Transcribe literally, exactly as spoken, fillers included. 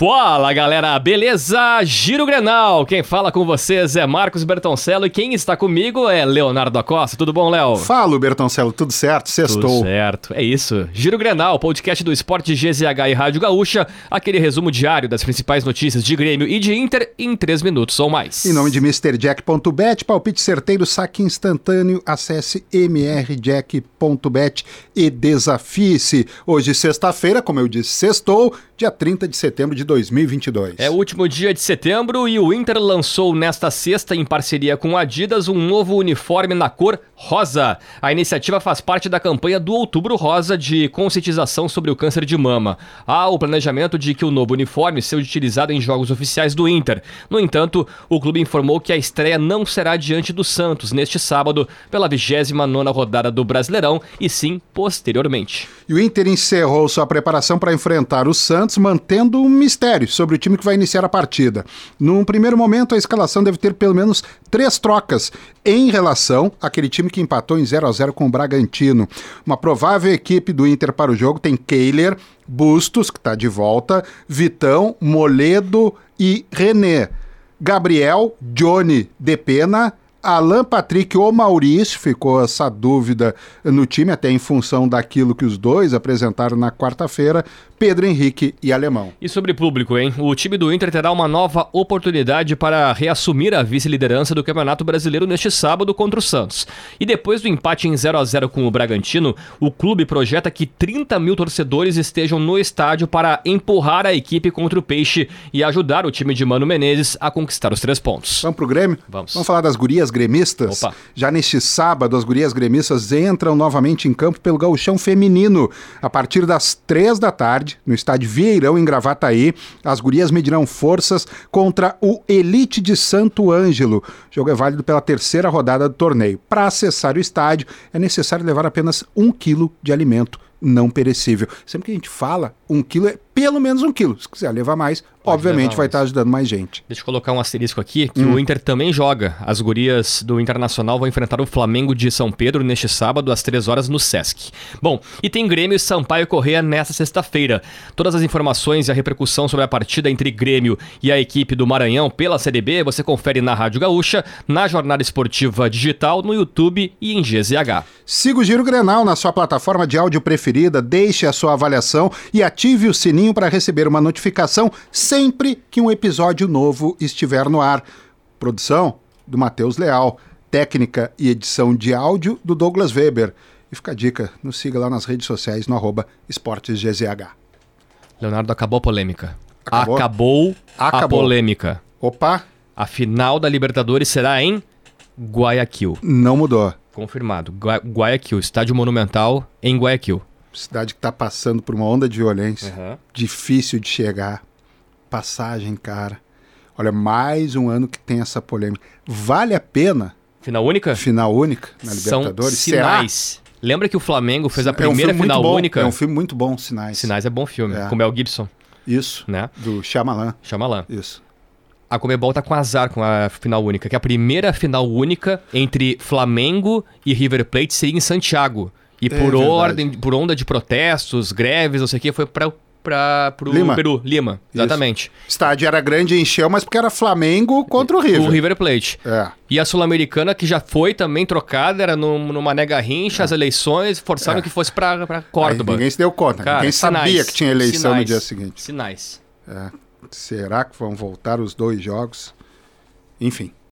Fala galera, beleza? Giro Grenal, quem fala com vocês é Marcos Bertoncelo e quem está comigo é Leonardo Acosta. Tudo bom, Léo? Fala, Bertoncelo, tudo certo? Sextou. Tudo certo, é isso. Giro Grenal, podcast do Esporte G Z H e Rádio Gaúcha, aquele resumo diário das principais notícias de Grêmio e de Inter em três minutos ou mais. Em nome de Mr Jack ponto bet, palpite certeiro, saque instantâneo, acesse Mr Jack ponto bet e desafie-se. Hoje, sexta-feira, como eu disse, sextou, dia trinta de setembro de de dois mil e vinte e dois. É o último dia de setembro e o Inter lançou nesta sexta, em parceria com a Adidas, um novo uniforme na cor rosa. A iniciativa faz parte da campanha do Outubro Rosa de conscientização sobre o câncer de mama. Há o planejamento de que o novo uniforme seja utilizado em jogos oficiais do Inter. No entanto, o clube informou que a estreia não será diante do Santos neste sábado pela vigésima nona rodada do Brasileirão e sim posteriormente. E o Inter encerrou sua preparação para enfrentar o Santos, mantendo um mistério sobre o time que vai iniciar a partida. Num primeiro momento, a escalação deve ter pelo menos três trocas em relação àquele time que empatou em zero a zero com o Bragantino. Uma provável equipe do Inter para o jogo tem Keiler, Bustos, que está de volta, Vitão, Moledo e René, Gabriel, Johnny de Pena, Alan Patrick ou Maurício, ficou essa dúvida no time, até em função daquilo que os dois apresentaram na quarta-feira, Pedro Henrique e Alemão. E sobre público, hein? O time do Inter terá uma nova oportunidade para reassumir a vice-liderança do Campeonato Brasileiro neste sábado contra o Santos. E depois do empate em zero a zero com o Bragantino, o clube projeta que trinta mil torcedores estejam no estádio para empurrar a equipe contra o Peixe e ajudar o time de Mano Menezes a conquistar os três pontos. Vamos pro Grêmio? Vamos. Vamos falar das gurias gremistas. Opa. Já neste sábado, as gurias gremistas entram novamente em campo pelo Gauchão Feminino. A partir das três da tarde, no estádio Vieirão, em Gravataí, as gurias medirão forças contra o Elite de Santo Ângelo. O jogo é válido pela terceira rodada do torneio. Para acessar o estádio, é necessário levar apenas um quilo de alimento não perecível. Sempre que a gente fala, um quilo é pelo menos um quilo. Se quiser levar mais, pode obviamente levar mais. Vai estar ajudando mais gente. Deixa eu colocar um asterisco aqui, que hum. o Inter também joga. As gurias do Internacional vão enfrentar o Flamengo de São Pedro neste sábado, às três horas, no Sesc. Bom, e tem Grêmio e Sampaio Corrêa nesta sexta-feira. Todas as informações e a repercussão sobre a partida entre Grêmio e a equipe do Maranhão pela Série B, você confere na Rádio Gaúcha, na Jornada Esportiva Digital, no YouTube e em G Z H. Siga o Giro Grenal na sua plataforma de áudio preferida. Deixe a sua avaliação e ative o sininho para receber uma notificação sempre que um episódio novo estiver no ar. Produção do Matheus Leal, técnica e edição de áudio do Douglas Weber. E fica a dica, nos siga lá nas redes sociais no arroba esportes G Z H. Leonardo, acabou a polêmica. Acabou, acabou, acabou. a polêmica. Opa! A final da Libertadores será em Guayaquil. Não mudou. Confirmado. Gua- Guayaquil, estádio monumental em Guayaquil. Cidade que está passando por uma onda de violência, uhum. Difícil de chegar, passagem, cara. Olha, mais um ano que tem essa polêmica. Vale a pena? Final única? Final única na Libertadores? São sinais. Será? Lembra que o Flamengo fez a primeira é um final bom, única? É um filme muito bom, Sinais. Sinais é bom filme, é. Com o Mel Gibson. Isso, né? Do Shyamalan. Shyamalan. Isso. A Comebol tá com azar com a final única, que a primeira final única entre Flamengo e River Plate seria em Santiago. E é, por, ordem, por onda de protestos, greves, não sei o que, foi para pro Lima. Peru. Lima, exatamente. Isso. Estádio era grande e encheu, mas porque era Flamengo contra o River. O River Plate. É. E a Sul-Americana, que já foi também trocada, era num, numa Mané Garrincha, é. As eleições forçaram é. que fosse para pra Córdoba. Aí ninguém se deu conta, cara, ninguém sinais, sabia que tinha eleição sinais, no dia seguinte. Sinais. É. Será que vão voltar os dois jogos? Enfim.